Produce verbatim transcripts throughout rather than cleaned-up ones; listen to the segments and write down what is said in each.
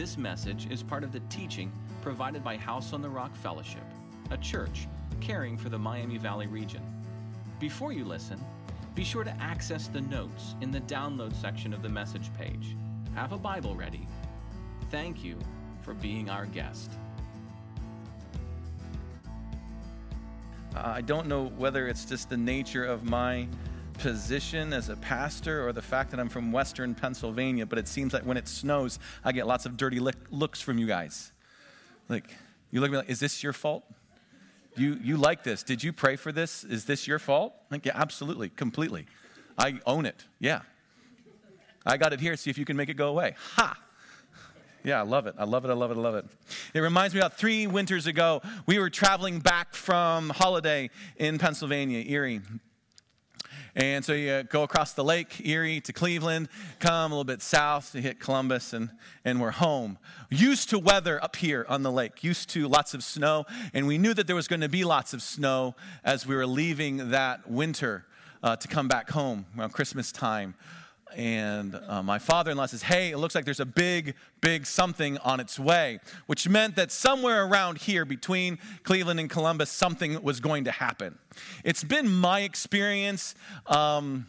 This message is part of the teaching provided by House on the Rock Fellowship, a church caring for the Miami Valley region. Before you listen, be sure to access the notes in the download section of the message page. Have a Bible ready. Thank you for being our guest. I don't know whether it's just the nature of my position as a pastor or the fact that I'm from Western Pennsylvania, but it seems like when it snows, I get lots of dirty lick- looks from you guys. Like, you look at me like, is this your fault? You you like this. Did you pray for this? Is this your fault? Like, yeah, absolutely, completely. I own it, yeah. I got it here, see if you can make it go away. Ha! Yeah, I love it. I love it. I love it. I love it. It reminds me about three winters ago, we were traveling back from holiday in Pennsylvania, Erie. And so you go across the lake, Erie to Cleveland, come a little bit south, you hit Columbus, and, and we're home. Used to weather up here on the lake, used to lots of snow, and we knew that there was going to be lots of snow as we were leaving that winter uh, to come back home around Christmas time. And uh, my father-in-law says, hey, it looks like there's a big, big something on its way, which meant that somewhere around here between Cleveland and Columbus, something was going to happen. It's been my experience um,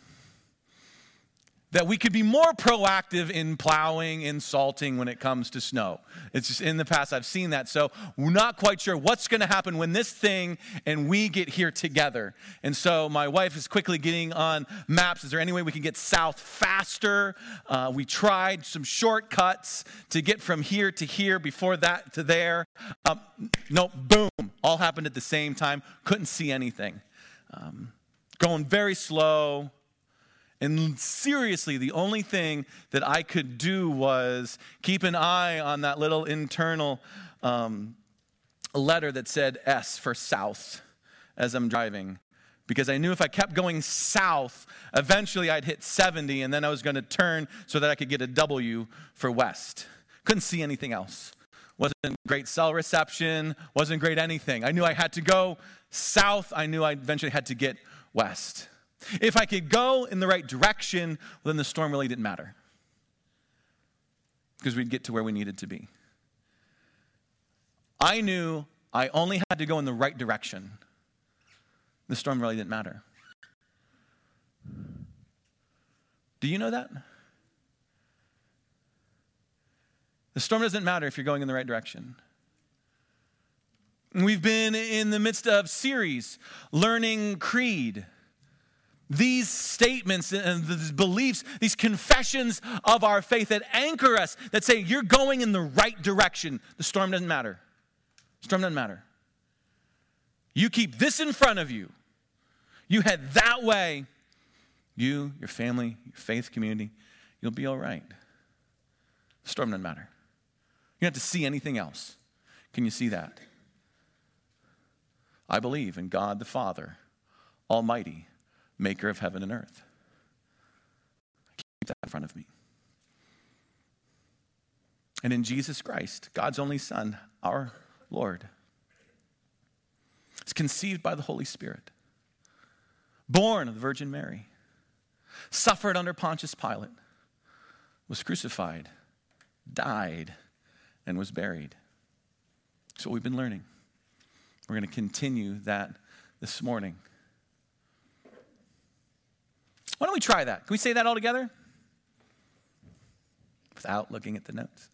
that we could be more proactive in plowing and salting when it comes to snow. It's just in the past I've seen that. So we're not quite sure what's going to happen when this thing and we get here together. And so my wife is quickly getting on maps. Is there any way we can get south faster? Uh, we tried some shortcuts to get from here to here before that to there. Um, no, boom, all happened at the same time. Couldn't see anything. Um, going very slow. And seriously, the only thing that I could do was keep an eye on that little internal um, letter that said S for south as I'm driving. Because I knew if I kept going south, eventually I'd hit seventy, and then I was going to turn so that I could get a W for west. Couldn't see anything else. Wasn't great cell reception. Wasn't great anything. I knew I had to go south. I knew I eventually had to get west. If I could go in the right direction, well, then the storm really didn't matter because we'd get to where we needed to be. I knew I only had to go in the right direction. The storm really didn't matter. Do you know that? The storm doesn't matter if you're going in the right direction. We've been in the midst of series, learning creed. These statements and these beliefs, these confessions of our faith that anchor us, that say you're going in the right direction. The storm doesn't matter. The storm doesn't matter. You keep this in front of you. You head that way. You, your family, your faith community, you'll be all right. The storm doesn't matter. You don't have to see anything else. Can you see that? I believe in God the Father, Almighty, Maker of heaven and earth. Keep that in front of me. And in Jesus Christ, God's only Son, our Lord, is conceived by the Holy Spirit, born of the Virgin Mary, suffered under Pontius Pilate, was crucified, died, and was buried. That's what we've been learning. We're going to continue that this morning. Why don't we try that? Can we say that all together? Without looking at the notes.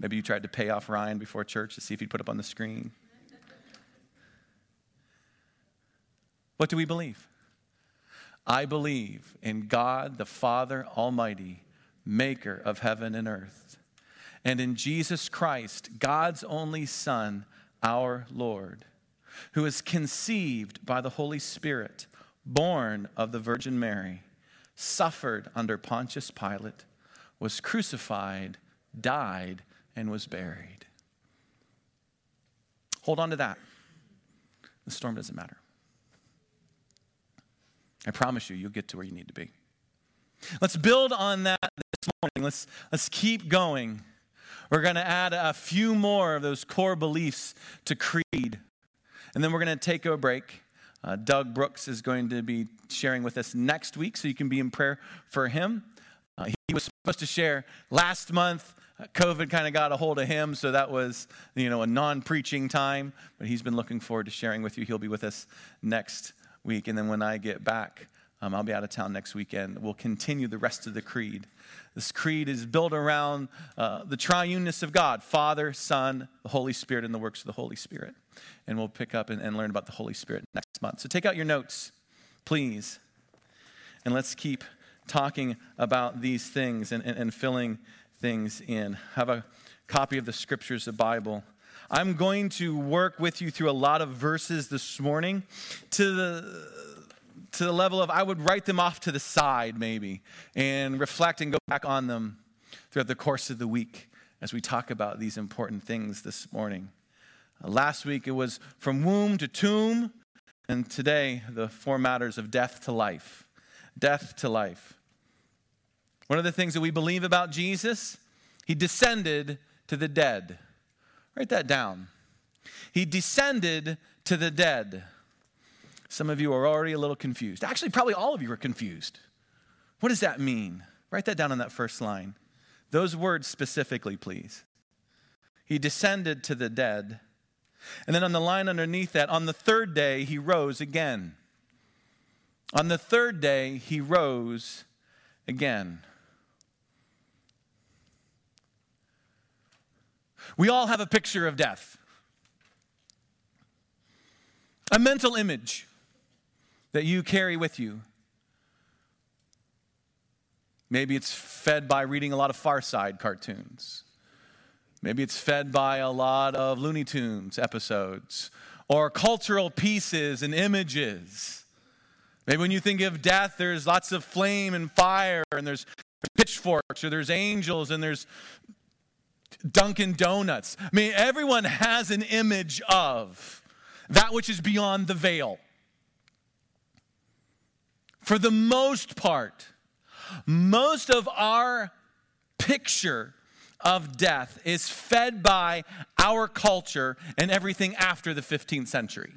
Maybe you tried to pay off Ryan before church to see if he'd put up on the screen. What do we believe? I believe in God the Father Almighty, Maker of heaven and earth, and in Jesus Christ, God's only Son, our Lord, who is conceived by the Holy Spirit, born of the Virgin Mary, suffered under Pontius Pilate, was crucified, died, and was buried. Hold on to that. The storm doesn't matter. I promise you, you'll get to where you need to be. Let's build on that this morning. Let's, let's keep going. We're going to add a few more of those core beliefs to creed. And then we're going to take a break. Uh, Doug Brooks is going to be sharing with us next week, so you can be in prayer for him. Uh, he, he was supposed to share last month. Uh, COVID kind of got a hold of him, so that was, you know, a non-preaching time. But he's been looking forward to sharing with you. He'll be with us next week. And then when I get back, um, I'll be out of town next weekend. We'll continue the rest of the creed. This creed is built around uh, the triuneness of God, Father, Son, the Holy Spirit, and the works of the Holy Spirit. And we'll pick up and, and learn about the Holy Spirit next month. So take out your notes, please. And let's keep talking about these things and, and, and filling things in. Have a copy of the Scriptures, the Bible. I'm going to work with you through a lot of verses this morning to the, to the level of I would write them off to the side maybe and reflect and go back on them throughout the course of the week as we talk about these important things this morning. Uh, last week it was from womb to tomb, and today the four matters of death to life. Death to life. One of the things that we believe about Jesus, he descended to the dead. Write that down. He descended to the dead. Some of you are already a little confused. Actually, probably all of you are confused. What does that mean? Write that down on that first line. Those words specifically, please. He descended to the dead. And then on the line underneath that, on the third day, he rose again. On the third day, he rose again. We all have a picture of death, a mental image that you carry with you. Maybe it's fed by reading a lot of Far Side cartoons. Maybe it's fed by a lot of Looney Tunes episodes or cultural pieces and images. Maybe when you think of death, there's lots of flame and fire, and there's pitchforks, or there's angels, and there's Dunkin' Donuts. I mean, everyone has an image of that which is beyond the veil. For the most part, most of our picture of death is fed by our culture and everything after the fifteenth century.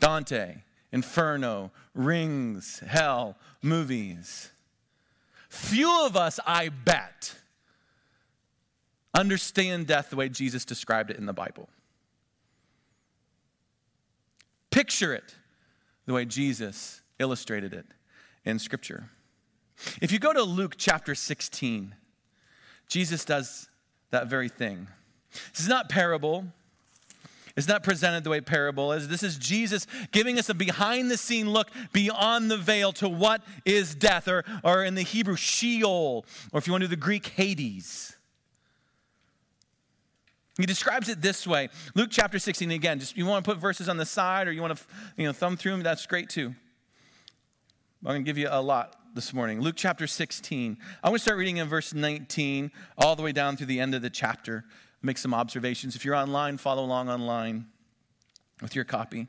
Dante, Inferno, Rings, Hell, movies. Few of us, I bet, understand death the way Jesus described it in the Bible. Picture it the way Jesus illustrated it in Scripture. If you go to Luke chapter sixteen, Jesus does that very thing. This is not parable. It's not presented the way parable is. This is Jesus giving us a behind-the-scene look beyond the veil to what is death, or, or in the Hebrew, Sheol, or if you want to do the Greek, Hades. He describes it this way. Luke chapter sixteen, again, just you want to put verses on the side or you want to you know, thumb through them, that's great too. I'm going to give you a lot this morning. Luke chapter sixteen. I'm going to start reading in verse nineteen all the way down through the end of the chapter. Make some observations. If you're online, follow along online with your copy.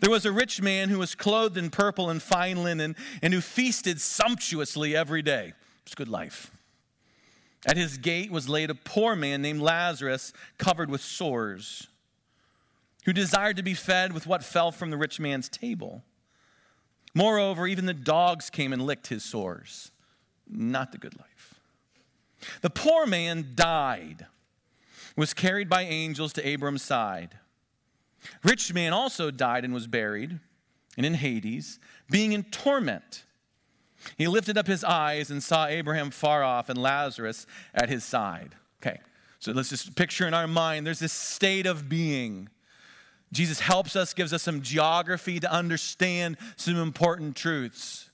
There was a rich man who was clothed in purple and fine linen and who feasted sumptuously every day. It's good life. At his gate was laid a poor man named Lazarus, covered with sores, who desired to be fed with what fell from the rich man's table. Moreover, even the dogs came and licked his sores. Not the good life. The poor man died, was carried by angels to Abram's side. Rich man also died and was buried, and in Hades, being in torment. He lifted up his eyes and saw Abraham far off and Lazarus at his side. Okay, so let's just picture in our mind, there's this state of being. Jesus helps us, gives us some geography to understand some important truths.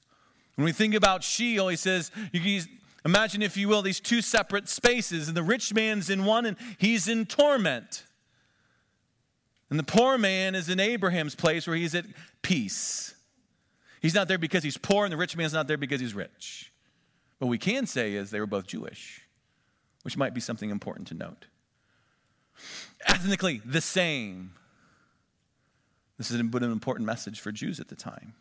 When we think about Sheol, he says, you can use, imagine, if you will, these two separate spaces, and the rich man's in one, and he's in torment. And the poor man is in Abraham's place where he's at peace. He's not there because he's poor, and the rich man's not there because he's rich. What we can say is they were both Jewish, which might be something important to note. Ethnically, the same. This is an important message for Jews at the time.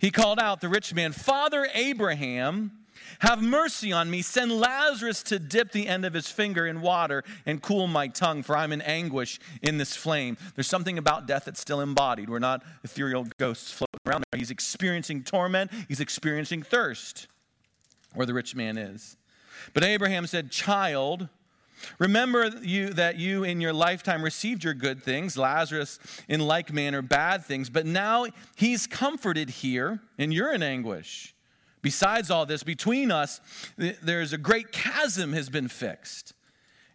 He called out, the rich man, Father Abraham, have mercy on me. Send Lazarus to dip the end of his finger in water and cool my tongue, for I'm in anguish in this flame. There's something about death that's still embodied. We're not ethereal ghosts floating around there. He's experiencing torment. He's experiencing thirst, where the rich man is. But Abraham said, "Child, remember you that you in your lifetime received your good things, Lazarus in like manner bad things, but now he's comforted here, and you're in anguish. Besides all this, between us, there's a great chasm has been fixed,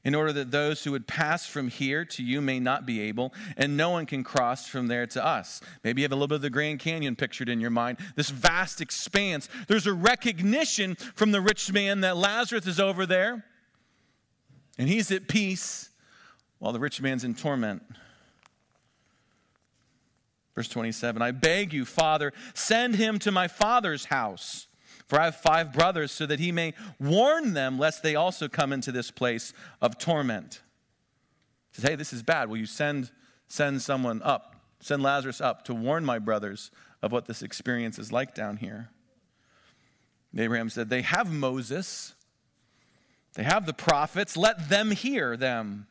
in order that those who would pass from here to you may not be able, and no one can cross from there to us." Maybe you have a little bit of the Grand Canyon pictured in your mind, this vast expanse. There's a recognition from the rich man that Lazarus is over there, and he's at peace while the rich man's in torment. Verse twenty-seven, "I beg you, Father, send him to my father's house, for I have five brothers, so that he may warn them, lest they also come into this place of torment." He says, "Hey, this is bad. Will you send, send someone up, send Lazarus up to warn my brothers of what this experience is like down here?" And Abraham said, "They have Moses. They have the prophets. Let them hear them."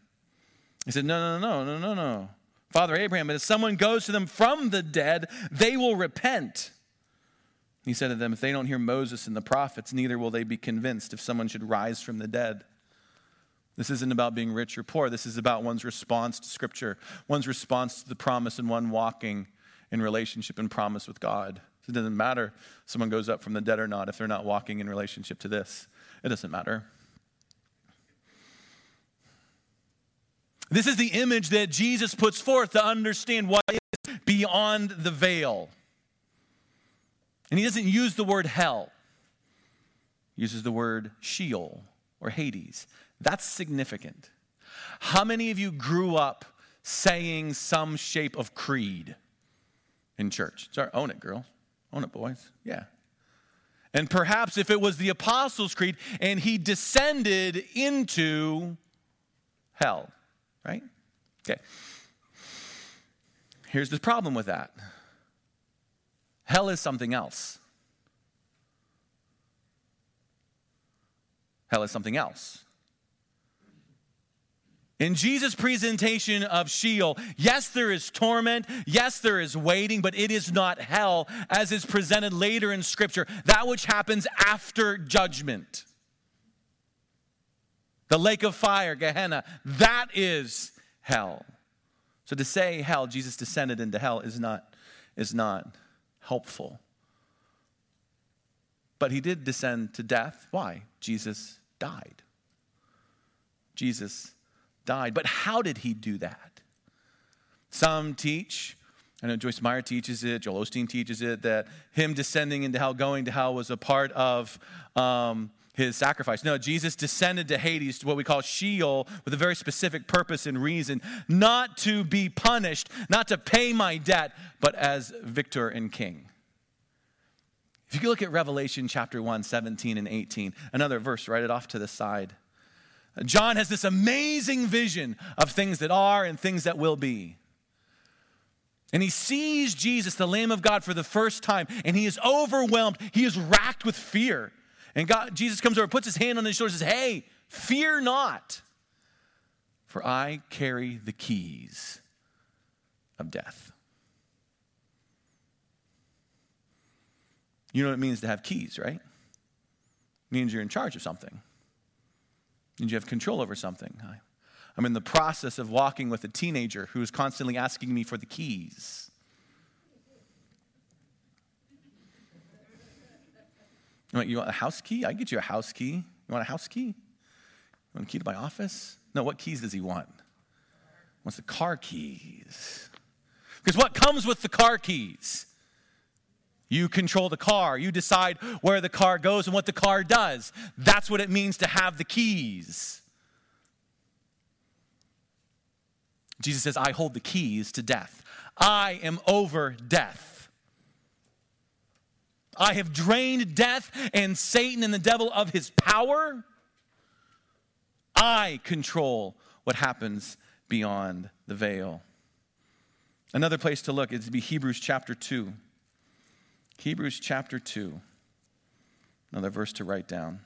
He said, no, no, no, no, no, no. "Father Abraham, if someone goes to them from the dead, they will repent." He said to them, "If they don't hear Moses and the prophets, neither will they be convinced if someone should rise from the dead." This isn't about being rich or poor. This is about one's response to Scripture, one's response to the promise, and one walking in relationship and promise with God. So it doesn't matter if someone goes up from the dead or not if they're not walking in relationship to this. It doesn't matter. This is the image that Jesus puts forth to understand what is beyond the veil. And he doesn't use the word hell. He uses the word Sheol or Hades. That's significant. How many of you grew up saying some shape of creed in church? Sorry, own it, girls. Own it, boys. Yeah. And perhaps if it was the Apostles' Creed and he descended into hell, right? Okay. Here's the problem with that. Hell is something else. Hell is something else. In Jesus' presentation of Sheol, yes, there is torment. Yes, there is waiting, but it is not hell as is presented later in Scripture, that which happens after judgment. The lake of fire, Gehenna, that is hell. So to say hell, Jesus descended into hell, is not, is not helpful. But he did descend to death. Why? Jesus died. Jesus died. But how did he do that? Some teach, I know Joyce Meyer teaches it, Joel Osteen teaches it, that him descending into hell, going to hell, was a part of um, his sacrifice. No, Jesus descended to Hades, to what we call Sheol, with a very specific purpose and reason, not to be punished, not to pay my debt, but as victor and king. If you look at Revelation chapter one, seventeen and eighteen, another verse, write it off to the side. John has this amazing vision of things that are and things that will be. And he sees Jesus, the Lamb of God, for the first time, and he is overwhelmed. He is racked with fear. And God, Jesus comes over, puts his hand on his shoulder, says, "Hey, fear not, for I carry the keys of death." You know what it means to have keys, right? It means you're in charge of something. It means you have control over something. I, I'm in the process of walking with a teenager who is constantly asking me for the keys. You want a house key? I can get you a house key. You want a house key? You want a key to my office? No, what keys does he want? He wants the car keys. Because what comes with the car keys? You control the car. You decide where the car goes and what the car does. That's what it means to have the keys. Jesus says, "I hold the keys to death. I am over death. I have drained death and Satan and the devil of his power. I control what happens beyond the veil." Another place to look is to be Hebrews chapter two. Hebrews chapter two. Another verse to write down.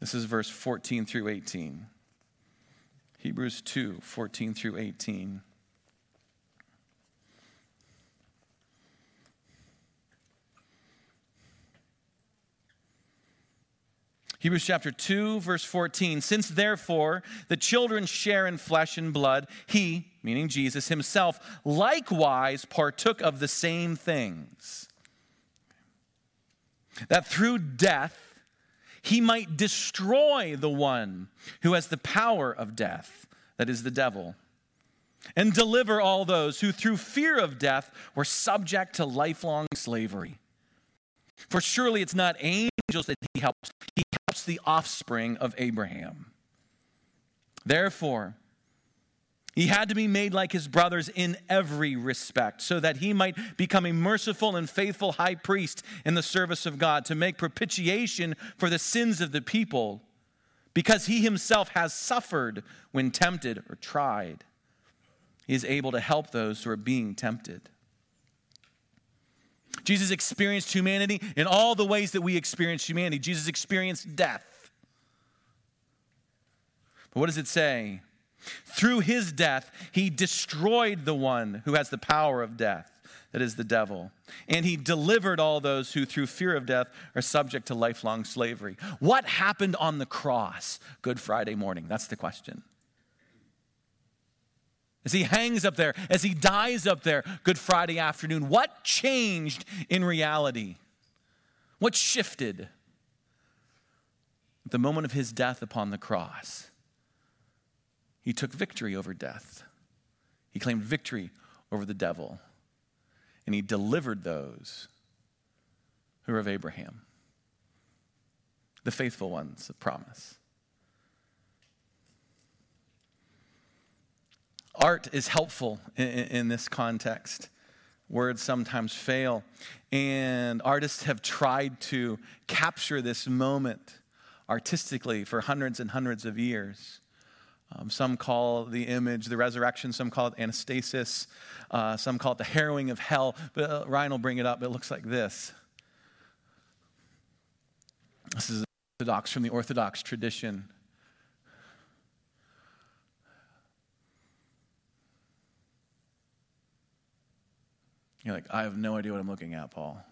This is verse fourteen through eighteen. Hebrews two, fourteen through eighteen. Hebrews chapter two, verse fourteen, since therefore the children share in flesh and blood, he, meaning Jesus himself, likewise partook of the same things, that through death he might destroy the one who has the power of death, that is the devil, and deliver all those who through fear of death were subject to lifelong slavery. For surely it's not angels that he helps. He helps the offspring of Abraham. Therefore, he had to be made like his brothers in every respect, so that he might become a merciful and faithful high priest in the service of God, to make propitiation for the sins of the people, because he himself has suffered when tempted or tried. He is able to help those who are being tempted. Jesus experienced humanity in all the ways that we experience humanity. Jesus experienced death. But what does it say? Through his death, he destroyed the one who has the power of death, that is the devil. And he delivered all those who through fear of death are subject to lifelong slavery. What happened on the cross Good Friday morning? That's the question. As he hangs up there, as he dies up there Good Friday afternoon, what changed in reality? What shifted at the moment of his death upon the cross? He took victory over death. He claimed victory over the devil. And he delivered those who are of Abraham, the faithful ones of promise. Art is helpful in, in this context. Words sometimes fail. And artists have tried to capture this moment artistically for hundreds and hundreds of years. Um, some call the image the resurrection. Some call it anastasis. Uh, some call it the harrowing of hell. But uh, Ryan will bring it up. But it looks like this. This is Orthodox from the Orthodox tradition. You're like, I have no idea what I'm looking at, Paul.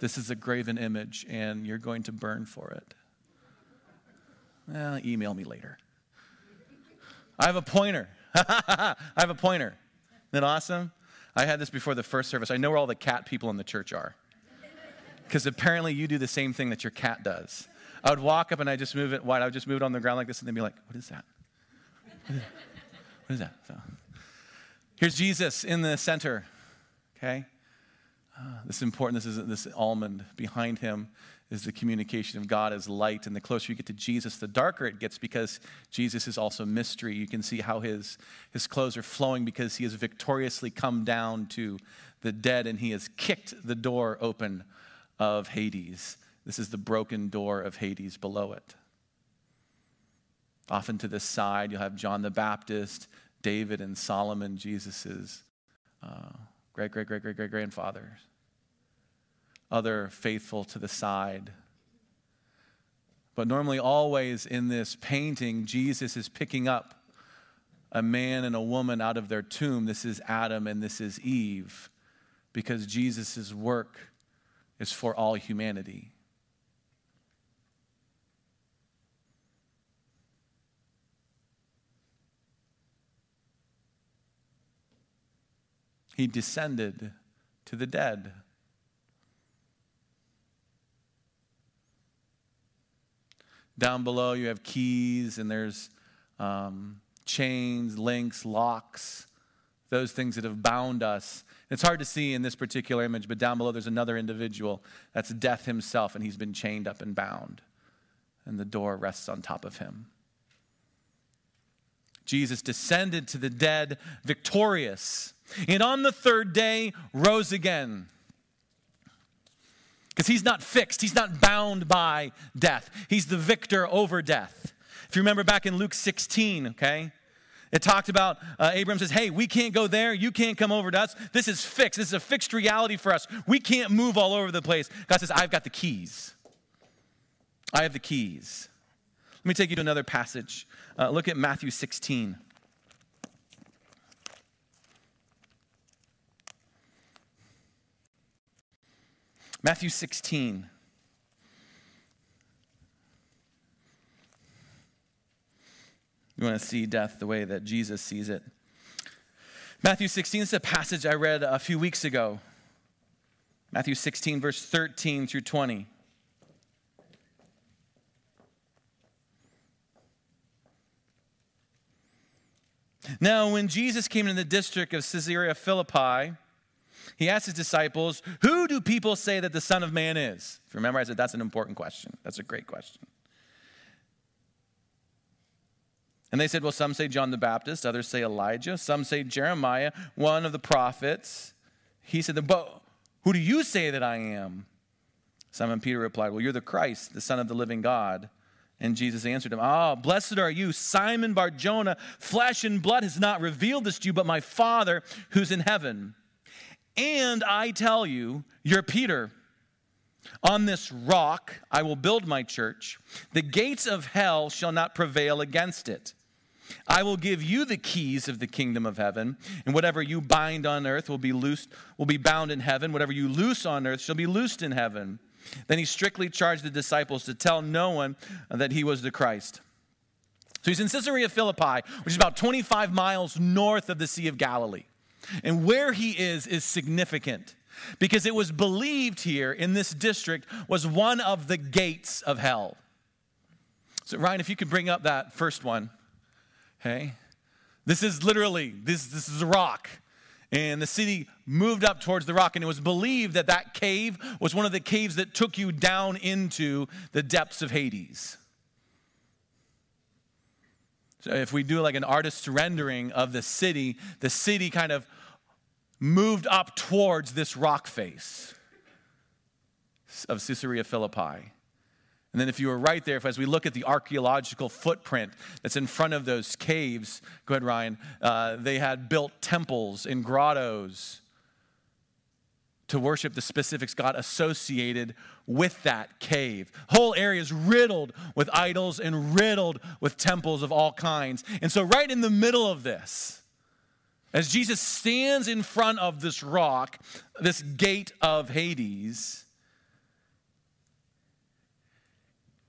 This is a graven image, and you're going to burn for it. Well, email me later. I have a pointer. I have a pointer. Isn't that awesome? I had this before the first service. I know where all the cat people in the church are, because apparently you do the same thing that your cat does. I would walk up, and I'd just move it wide. I would just move it on the ground like this, and they'd be like, what is that? What is that? What is that? So, here's Jesus in the center. Okay, uh, this is important. This is this almond behind him is the communication of God as light, and the closer you get to Jesus, the darker it gets, because Jesus is also mystery. You can see how his his clothes are flowing, because he has victoriously come down to the dead, and he has kicked the door open of Hades. This is the broken door of Hades below it. Often to this side, you'll have John the Baptist, David, and Solomon, Jesus's Uh, Great, great, great, great, great grandfathers. Other faithful to the side. But normally, always in this painting, Jesus is picking up a man and a woman out of their tomb. This is Adam and this is Eve, because Jesus' work is for all humanity. He descended to the dead. Down below, you have keys, and there's um, chains, links, locks, those things that have bound us. It's hard to see in this particular image, but down below, there's another individual. That's death himself, and he's been chained up and bound, and the door rests on top of him. Jesus descended to the dead victorious, and on the third day rose again. Because he's not fixed. He's not bound by death. He's the victor over death. If you remember back in Luke sixteen, okay, it talked about uh, Abram says, hey, we can't go there. You can't come over to us. This is fixed. This is a fixed reality for us. We can't move all over the place. God says, I've got the keys. I have the keys. Let me take you to another passage. Uh, look at Matthew sixteen. Matthew sixteen. You want to see death the way that Jesus sees it. Matthew sixteen is a passage I read a few weeks ago. Matthew sixteen, verse thirteen through twenty. Now, when Jesus came into the district of Caesarea Philippi, he asked his disciples, who do people say that the Son of Man is? If you remember, I said that's an important question. That's a great question. And they said, well, some say John the Baptist, others say Elijah, some say Jeremiah, one of the prophets. He said, but who do you say that I am? Simon Peter replied, well, you're the Christ, the Son of the living God. And Jesus answered him, ah, blessed are you, Simon Bar-Jonah, flesh and blood has not revealed this to you, but my Father who's in heaven. And I tell you, you're Peter. On this rock I will build my church. The gates of hell shall not prevail against it. I will give you the keys of the kingdom of heaven, and whatever you bind on earth will be loosed, will be bound in heaven. Whatever you loose on earth shall be loosed in heaven. Then he strictly charged the disciples to tell no one that he was the Christ. So he's in Caesarea Philippi, which is about twenty-five miles north of the Sea of Galilee. And where he is is significant because it was believed here in this district was one of the gates of hell. So Ryan, if you could bring up that first one, hey, this is literally, this, this is a rock. And the city moved up towards the rock, and it was believed that that cave was one of the caves that took you down into the depths of Hades. So if we do like an artist's rendering of the city, the city kind of moved up towards this rock face of Caesarea Philippi. And then if you were right there, if as we look at the archaeological footprint that's in front of those caves, go ahead, Ryan, uh, they had built temples and grottos to worship the specific god associated with that cave. Whole area is riddled with idols and riddled with temples of all kinds. And so right in the middle of this, as Jesus stands in front of this rock, this gate of Hades,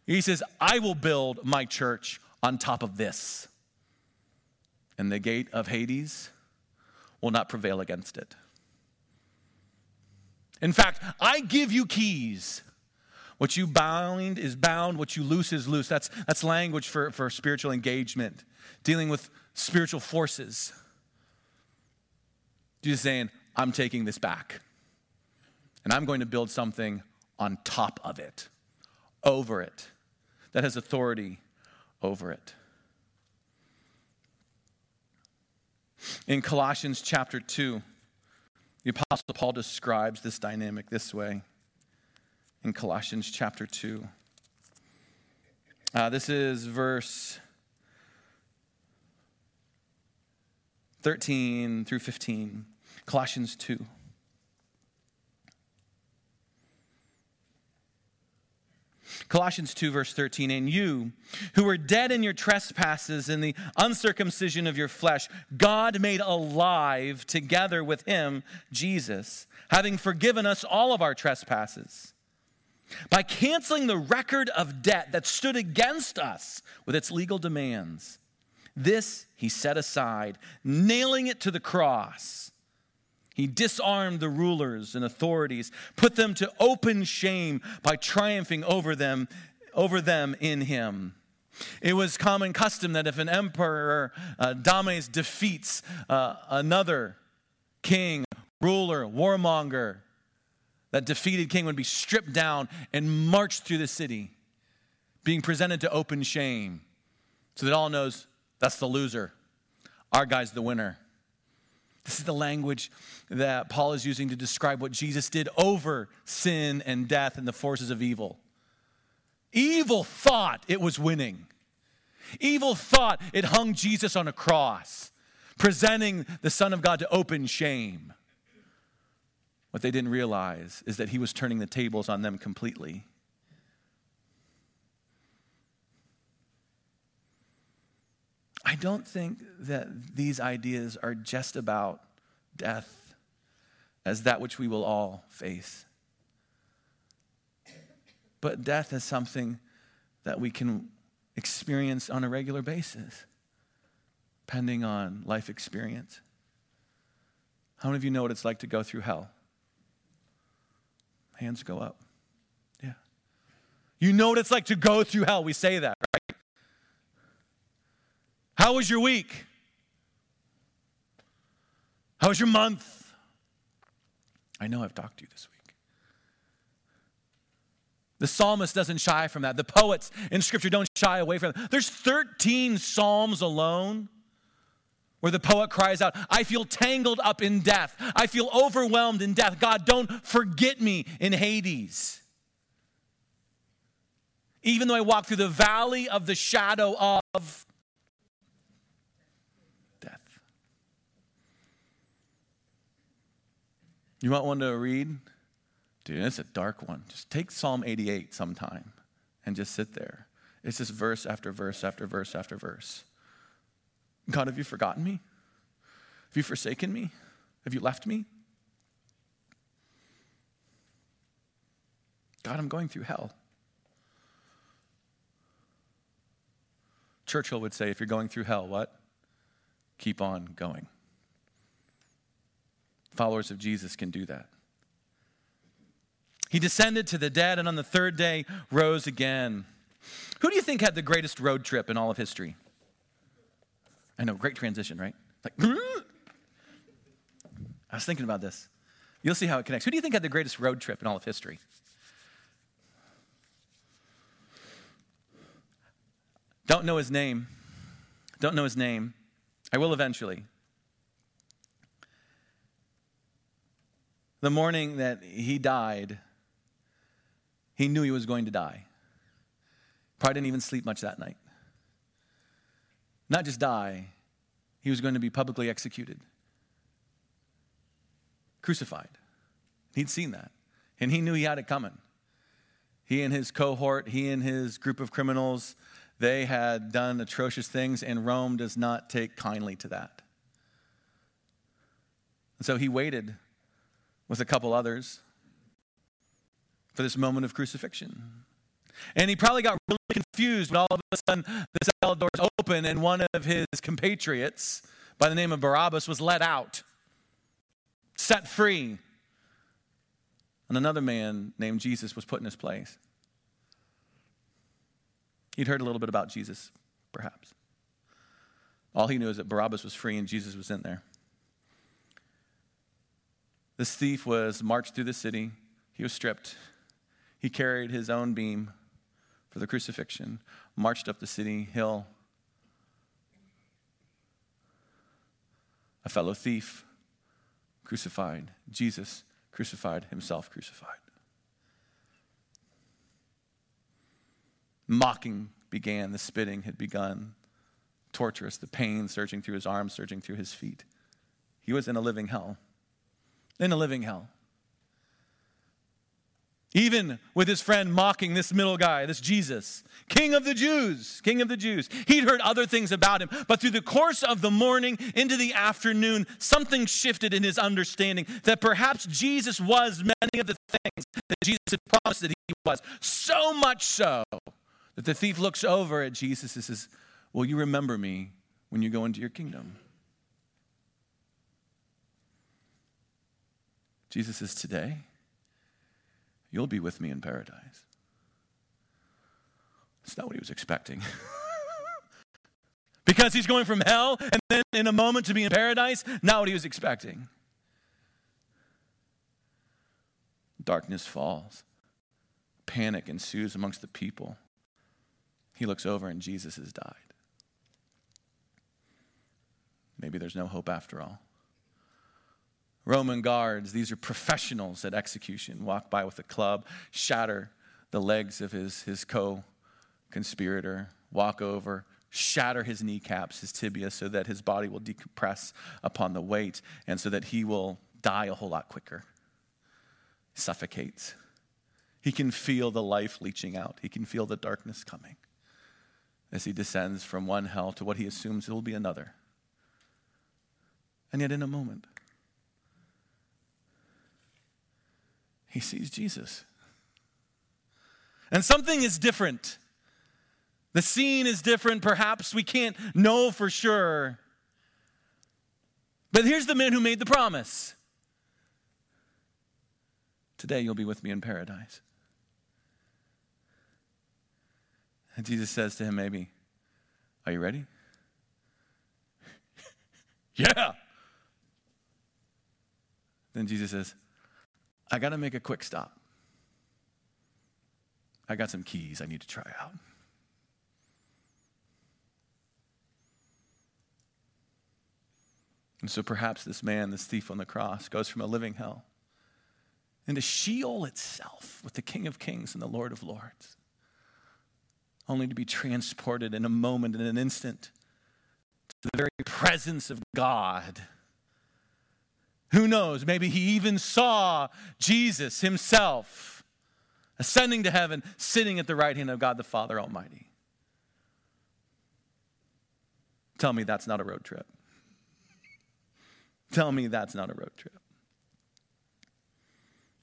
he says, I will build my church on top of this. And the gate of Hades will not prevail against it. In fact, I give you keys. What you bind is bound. What you loose is loose. That's, that's language for, for spiritual engagement, dealing with spiritual forces. Jesus is saying, I'm taking this back. And I'm going to build something on top of it, over it, that has authority over it. In Colossians chapter two, the Apostle Paul describes this dynamic this way. In Colossians chapter two, uh, this is verse thirteen through fifteen, Colossians two. Colossians two, verse thirteen, and you who were dead in your trespasses and the uncircumcision of your flesh, God made alive together with him, Jesus, having forgiven us all of our trespasses by canceling the record of debt that stood against us with its legal demands. This he set aside, nailing it to the cross. He disarmed the rulers and authorities, put them to open shame by triumphing over them, over them in him. It was common custom that if an emperor uh, dames defeats uh, another king, ruler, warmonger, that defeated king would be stripped down and marched through the city, being presented to open shame, so that all knows that's the loser. Our guy's the winner. This is the language that Paul is using to describe what Jesus did over sin and death and the forces of evil. Evil thought it was winning. Evil thought it hung Jesus on a cross, presenting the Son of God to open shame. What they didn't realize is that he was turning the tables on them completely. I don't think that these ideas are just about death as that which we will all face. But death is something that we can experience on a regular basis. depending on life experience. How many of you know what it's like to go through hell? Hands go up. Yeah. You know what it's like to go through hell. We say that, right? How was your week? How was your month? I know I've talked to you this week. The psalmist doesn't shy from that. The poets in Scripture don't shy away from that. There's thirteen psalms alone where the poet cries out, I feel tangled up in death. I feel overwhelmed in death. God, don't forget me in Hades. Even though I walk through the valley of the shadow of death. You want one to read? Dude, it's a dark one. Just take Psalm eighty-eight sometime and just sit there. It's just verse after verse after verse after verse. God, have you forgotten me? Have you forsaken me? Have you left me? God, I'm going through hell. Churchill would say, if you're going through hell, what? Keep on going. Followers of Jesus can do that. He descended to the dead and on the third day rose again. Who do you think had the greatest road trip in all of history? I know, great transition, right? Like, I was thinking about this. You'll see how it connects. Who do you think had the greatest road trip in all of history? Don't know his name. Don't know his name. I will eventually. The morning that he died, he knew he was going to die. Probably didn't even sleep much that night. Not just die, he was going to be publicly executed, crucified. He'd seen that, and he knew he had it coming. He and his cohort, he and his group of criminals, they had done atrocious things, and Rome does not take kindly to that. And so he waited with a couple others for this moment of crucifixion. And he probably got really confused when all of a sudden the cell doors open and one of his compatriots by the name of Barabbas was let out, set free. And another man named Jesus was put in his place. He'd heard a little bit about Jesus, perhaps. All he knew is that Barabbas was free and Jesus was in there. This thief was marched through the city. He was stripped. He carried his own beam for the crucifixion, marched up the city hill. A fellow thief crucified. Jesus crucified, himself crucified. Mocking began. The spitting had begun. Torturous, the pain surging through his arms, surging through his feet. He was in a living hell. In a living hell. Even with his friend mocking this middle guy, this Jesus, King of the Jews, King of the Jews. He'd heard other things about him, but through the course of the morning into the afternoon, something shifted in his understanding that perhaps Jesus was many of the things that Jesus had promised that he was. So much so that the thief looks over at Jesus and says, will you remember me when you go into your kingdom? Jesus says, today you'll be with me in paradise. It's not what he was expecting. Because he's going from hell and then in a moment to be in paradise, not what he was expecting. Darkness falls. Panic ensues amongst the people. He looks over and Jesus has died. Maybe there's no hope after all. Roman guards, these are professionals at execution, walk by with a club, shatter the legs of his, his co-conspirator, walk over, shatter his kneecaps, his tibia, so that his body will decompress upon the weight and so that he will die a whole lot quicker. Suffocates. He can feel the life leaching out. He can feel the darkness coming as he descends from one hell to what he assumes will be another. And yet in a moment, he sees Jesus. And something is different. The scene is different. Perhaps we can't know for sure. But here's the man who made the promise. Today you'll be with me in paradise. And Jesus says to him, maybe, are you ready? Yeah. Then Jesus says, I got to make a quick stop. I got some keys I need to try out. And so perhaps this man, this thief on the cross, goes from a living hell into Sheol itself with the King of Kings and the Lord of Lords, only to be transported in a moment, in an instant, to the very presence of God. Who knows? Maybe he even saw Jesus himself ascending to heaven, sitting at the right hand of God the Father Almighty. Tell me that's not a road trip. Tell me that's not a road trip.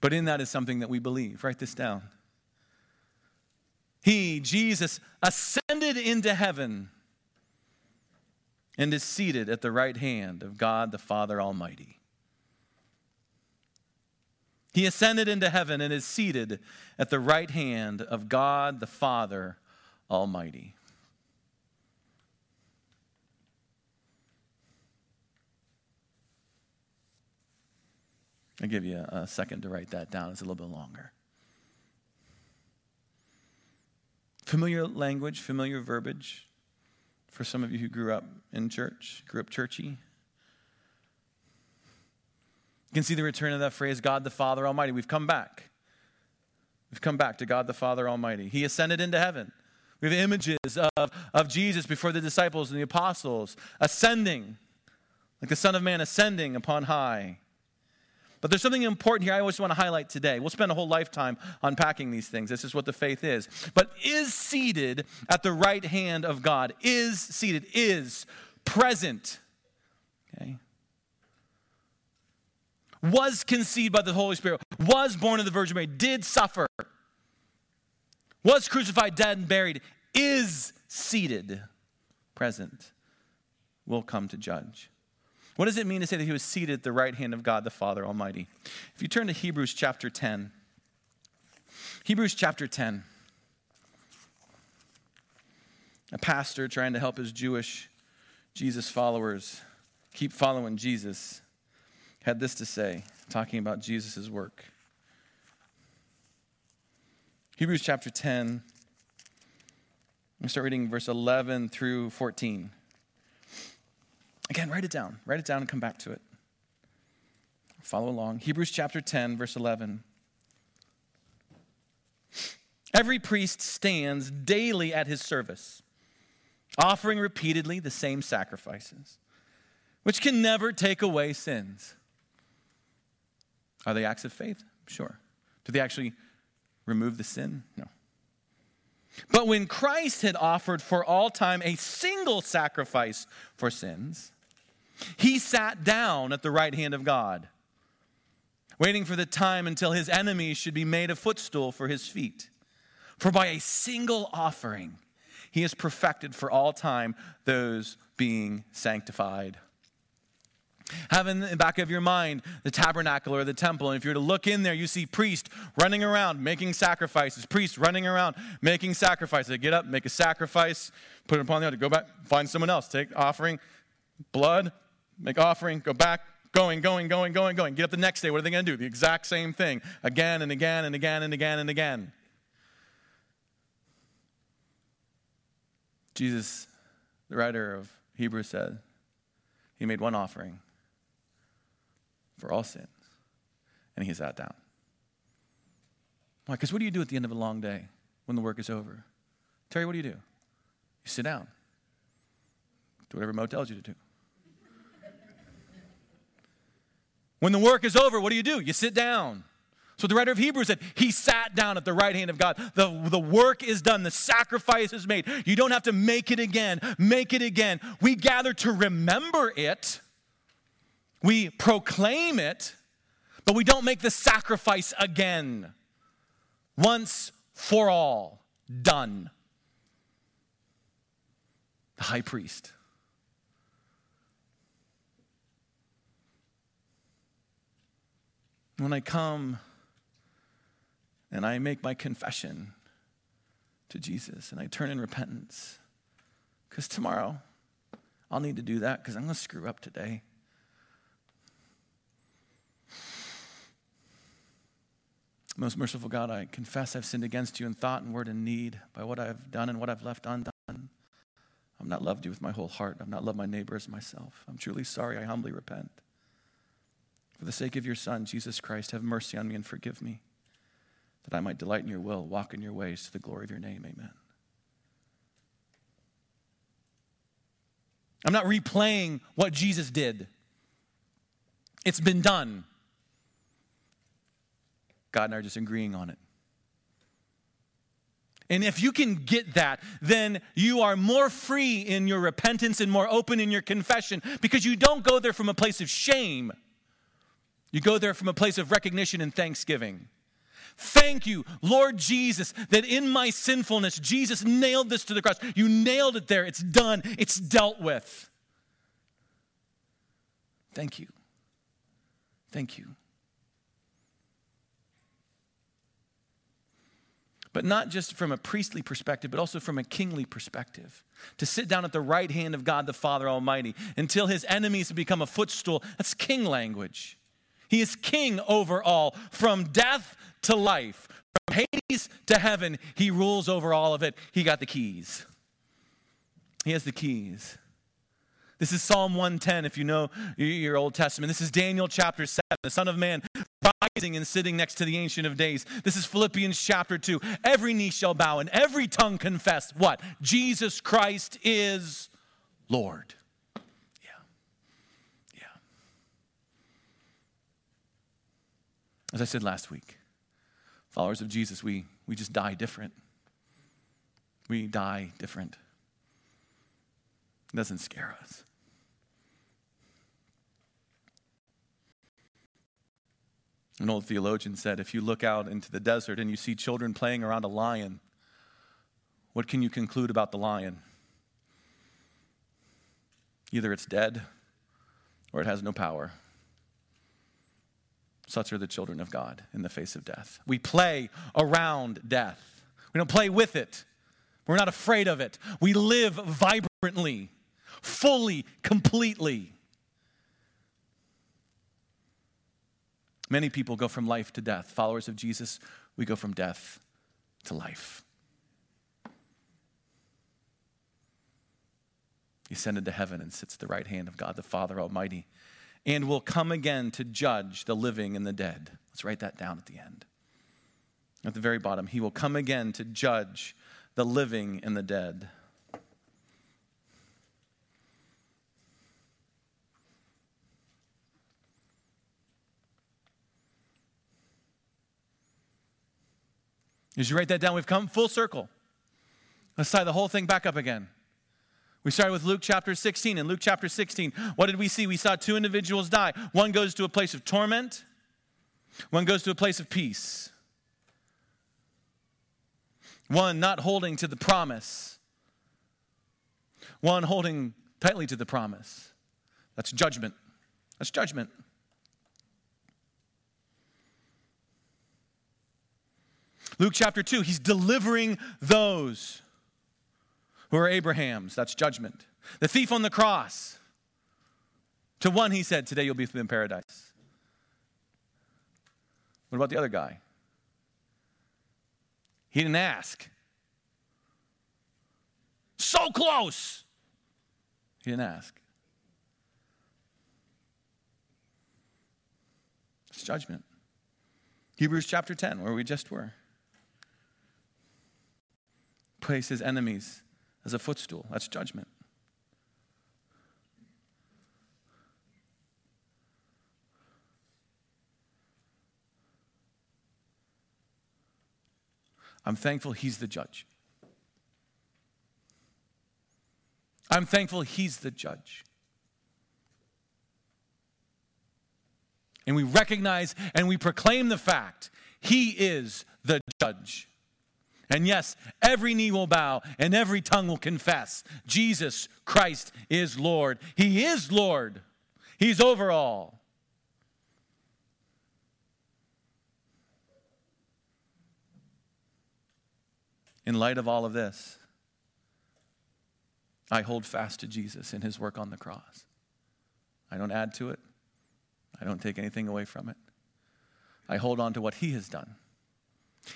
But in that is something that we believe. Write this down. He, Jesus, ascended into heaven and is seated at the right hand of God the Father Almighty. He ascended into heaven and is seated at the right hand of God the Father Almighty. I'll give you a second to write that down. It's a little bit longer. Familiar language, familiar verbiage for some of you who grew up in church, grew up churchy. You can see the return of that phrase, God the Father Almighty. We've come back. We've come back to God the Father Almighty. He ascended into heaven. We have images of, of Jesus before the disciples and the apostles ascending, like the Son of Man ascending upon high. But there's something important here I always want to highlight today. We'll spend a whole lifetime unpacking these things. This is what the faith is. But is seated at the right hand of God. Is seated. Is present. Okay. Was conceived by the Holy Spirit. Was born of the Virgin Mary. Did suffer. Was crucified, dead, and buried. Is seated. Present. Will come to judge. What does it mean to say that he was seated at the right hand of God the Father Almighty? If you turn to Hebrews chapter ten. Hebrews chapter ten. A pastor trying to help his Jewish Jesus followers keep following Jesus had this to say, talking about Jesus' work. Hebrews chapter ten. I'm going to start reading verse eleven through fourteen. Again, write it down. Write it down and come back to it. Follow along. Hebrews chapter ten, verse eleven. Every priest stands daily at his service, offering repeatedly the same sacrifices, which can never take away sins. Are they acts of faith? Sure. Do they actually remove the sin? No. But when Christ had offered for all time a single sacrifice for sins, he sat down at the right hand of God, waiting for the time until his enemies should be made a footstool for his feet. For by a single offering, he has perfected for all time those being sanctified. Have in the back of your mind the tabernacle or the temple. And if you were to look in there, you see priests running around making sacrifices. Priests running around making sacrifices. They get up, make a sacrifice, put it upon the altar, go back, find someone else, take offering, blood, make offering, go back, going, going, going, going, going. Get up the next day. What are they going to do? The exact same thing again and again and again and again and again. Jesus, the writer of Hebrews, said he made one offering for all sins, and he sat down. Why? Because what do you do at the end of a long day when the work is over? Terry, what do you do? You sit down. Do whatever Mo tells you to do. When the work is over, what do you do? You sit down. So the writer of Hebrews said, he sat down at the right hand of God. The, the work is done. The sacrifice is made. You don't have to make it again. Make it again. We gather to remember it. We proclaim it. But we don't make the sacrifice again. Once for all. Done. The high priest. When I come and I make my confession to Jesus and I turn in repentance, because tomorrow I'll need to do that because I'm going to screw up today. Most merciful God, I confess I've sinned against you in thought and word and need by what I've done and what I've left undone. I've not loved you with my whole heart. I've not loved my neighbor as myself. I'm truly sorry. I humbly repent. For the sake of your Son, Jesus Christ, have mercy on me and forgive me, that I might delight in your will, walk in your ways to the glory of your name. Amen. I'm not replaying what Jesus did. It's been done. God and I are just agreeing on it. And if you can get that, then you are more free in your repentance and more open in your confession, because you don't go there from a place of shame. You go there from a place of recognition and thanksgiving. Thank you, Lord Jesus, that in my sinfulness, Jesus nailed this to the cross. You nailed it there. It's done. It's dealt with. Thank you. Thank you. But not just from a priestly perspective, but also from a kingly perspective. To sit down at the right hand of God the Father Almighty until his enemies become a footstool, that's king language. He is king over all, from death to life. From Hades to heaven, he rules over all of it. He got the keys. He has the keys. This is Psalm one ten, if you know your Old Testament. This is Daniel chapter seven, the Son of Man rising and sitting next to the Ancient of Days. This is Philippians chapter two. Every knee shall bow and every tongue confess what? Jesus Christ is Lord. As I said last week, followers of Jesus, we, we just die different. We die different. It doesn't scare us. An old theologian said, if you look out into the desert and you see children playing around a lion, what can you conclude about the lion? Either it's dead or it has no power. Such are the children of God in the face of death. We play around death. We don't play with it. We're not afraid of it. We live vibrantly, fully, completely. Many people go from life to death. Followers of Jesus, we go from death to life. He ascended to heaven and sits at the right hand of God the Father Almighty, and will come again to judge the living and the dead. Let's write that down at the end. At the very bottom, he will come again to judge the living and the dead. As you write that down, we've come full circle. Let's tie the whole thing back up again. We started with Luke chapter sixteen. In Luke chapter sixteen, what did we see? We saw two individuals die. One goes to a place of torment. One goes to a place of peace. One not holding to the promise. One holding tightly to the promise. That's judgment. That's judgment. Luke chapter two, he's delivering those who are Abraham's. That's judgment. The thief on the cross. To one he said, today you'll be in paradise. What about the other guy? He didn't ask. So close! He didn't ask. It's judgment. Hebrews chapter ten, where we just were. Place his enemies as a footstool. That's judgment. I'm thankful he's the judge. I'm thankful he's the judge. And we recognize and we proclaim the fact, he is the judge. And yes, every knee will bow and every tongue will confess Jesus Christ is Lord. He is Lord. He's over all. In light of all of this, I hold fast to Jesus and his work on the cross. I don't add to it. I don't take anything away from it. I hold on to what he has done.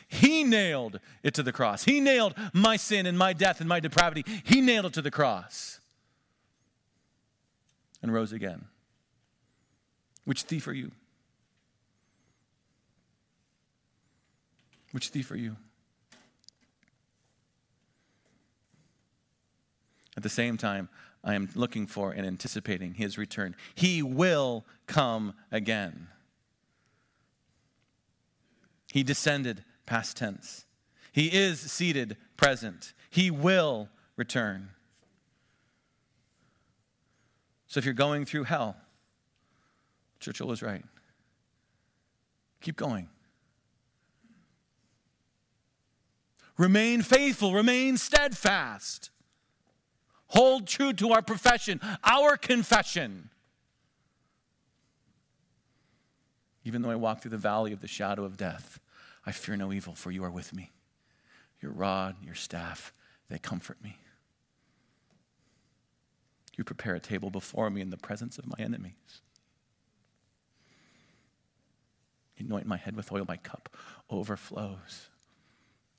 He nailed it to the cross. He nailed my sin and my death and my depravity. He nailed it to the cross and rose again. Which thief are you? Which thief are you? At the same time, I am looking for and anticipating his return. He will come again. He descended, past tense. He is seated, present. He will return. So if you're going through hell, Churchill was right. Keep going. Remain faithful. Remain steadfast. Hold true to our profession, our confession. Even though I walk through the valley of the shadow of death, I fear no evil, for you are with me. Your rod, your staff, they comfort me. You prepare a table before me in the presence of my enemies. You anoint my head with oil, my cup overflows.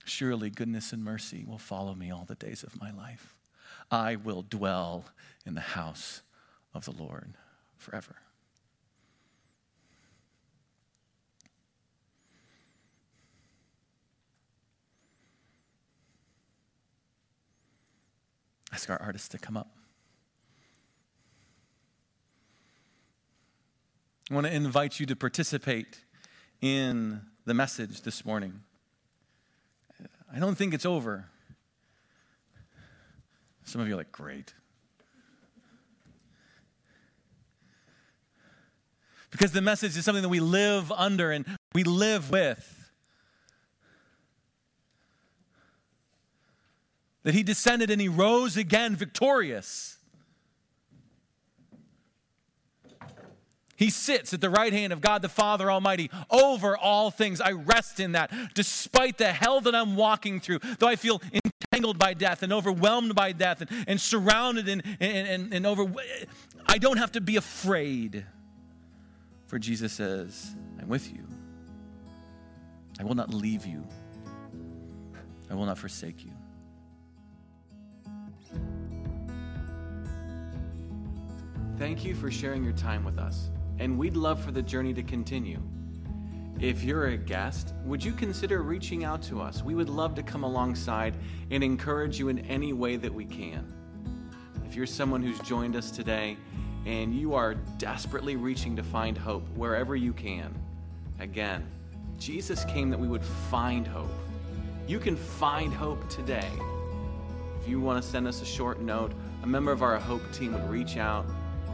Surely goodness and mercy will follow me all the days of my life. I will dwell in the house of the Lord forever. Ask our artists to come up. I want to invite you to participate in the message this morning. I don't think it's over. Some of you are like, great. Because the message is something that we live under and we live with. That he descended and he rose again victorious. He sits at the right hand of God the Father Almighty over all things. I rest in that. Despite the hell that I'm walking through, though I feel entangled by death and overwhelmed by death and, and surrounded and, and, and, and over, I don't have to be afraid. For Jesus says, I'm with you. I will not leave you. I will not forsake you. Thank you for sharing your time with us, and we'd love for the journey to continue. If you're a guest, would you consider reaching out to us? We would love to come alongside and encourage you in any way that we can. If you're someone who's joined us today and you are desperately reaching to find hope wherever you can, again, Jesus came that we would find hope. You can find hope today. If you want to send us a short note, a member of our Hope team would reach out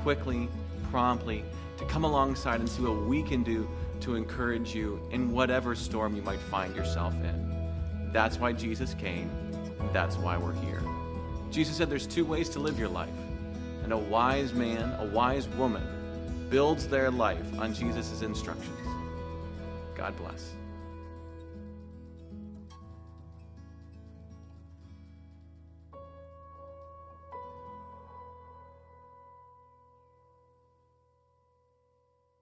quickly, promptly, to come alongside and see what we can do to encourage you in whatever storm you might find yourself in. That's why Jesus came. That's why we're here. Jesus said there's two ways to live your life, and a wise man, a wise woman, builds their life on Jesus' instructions. God bless.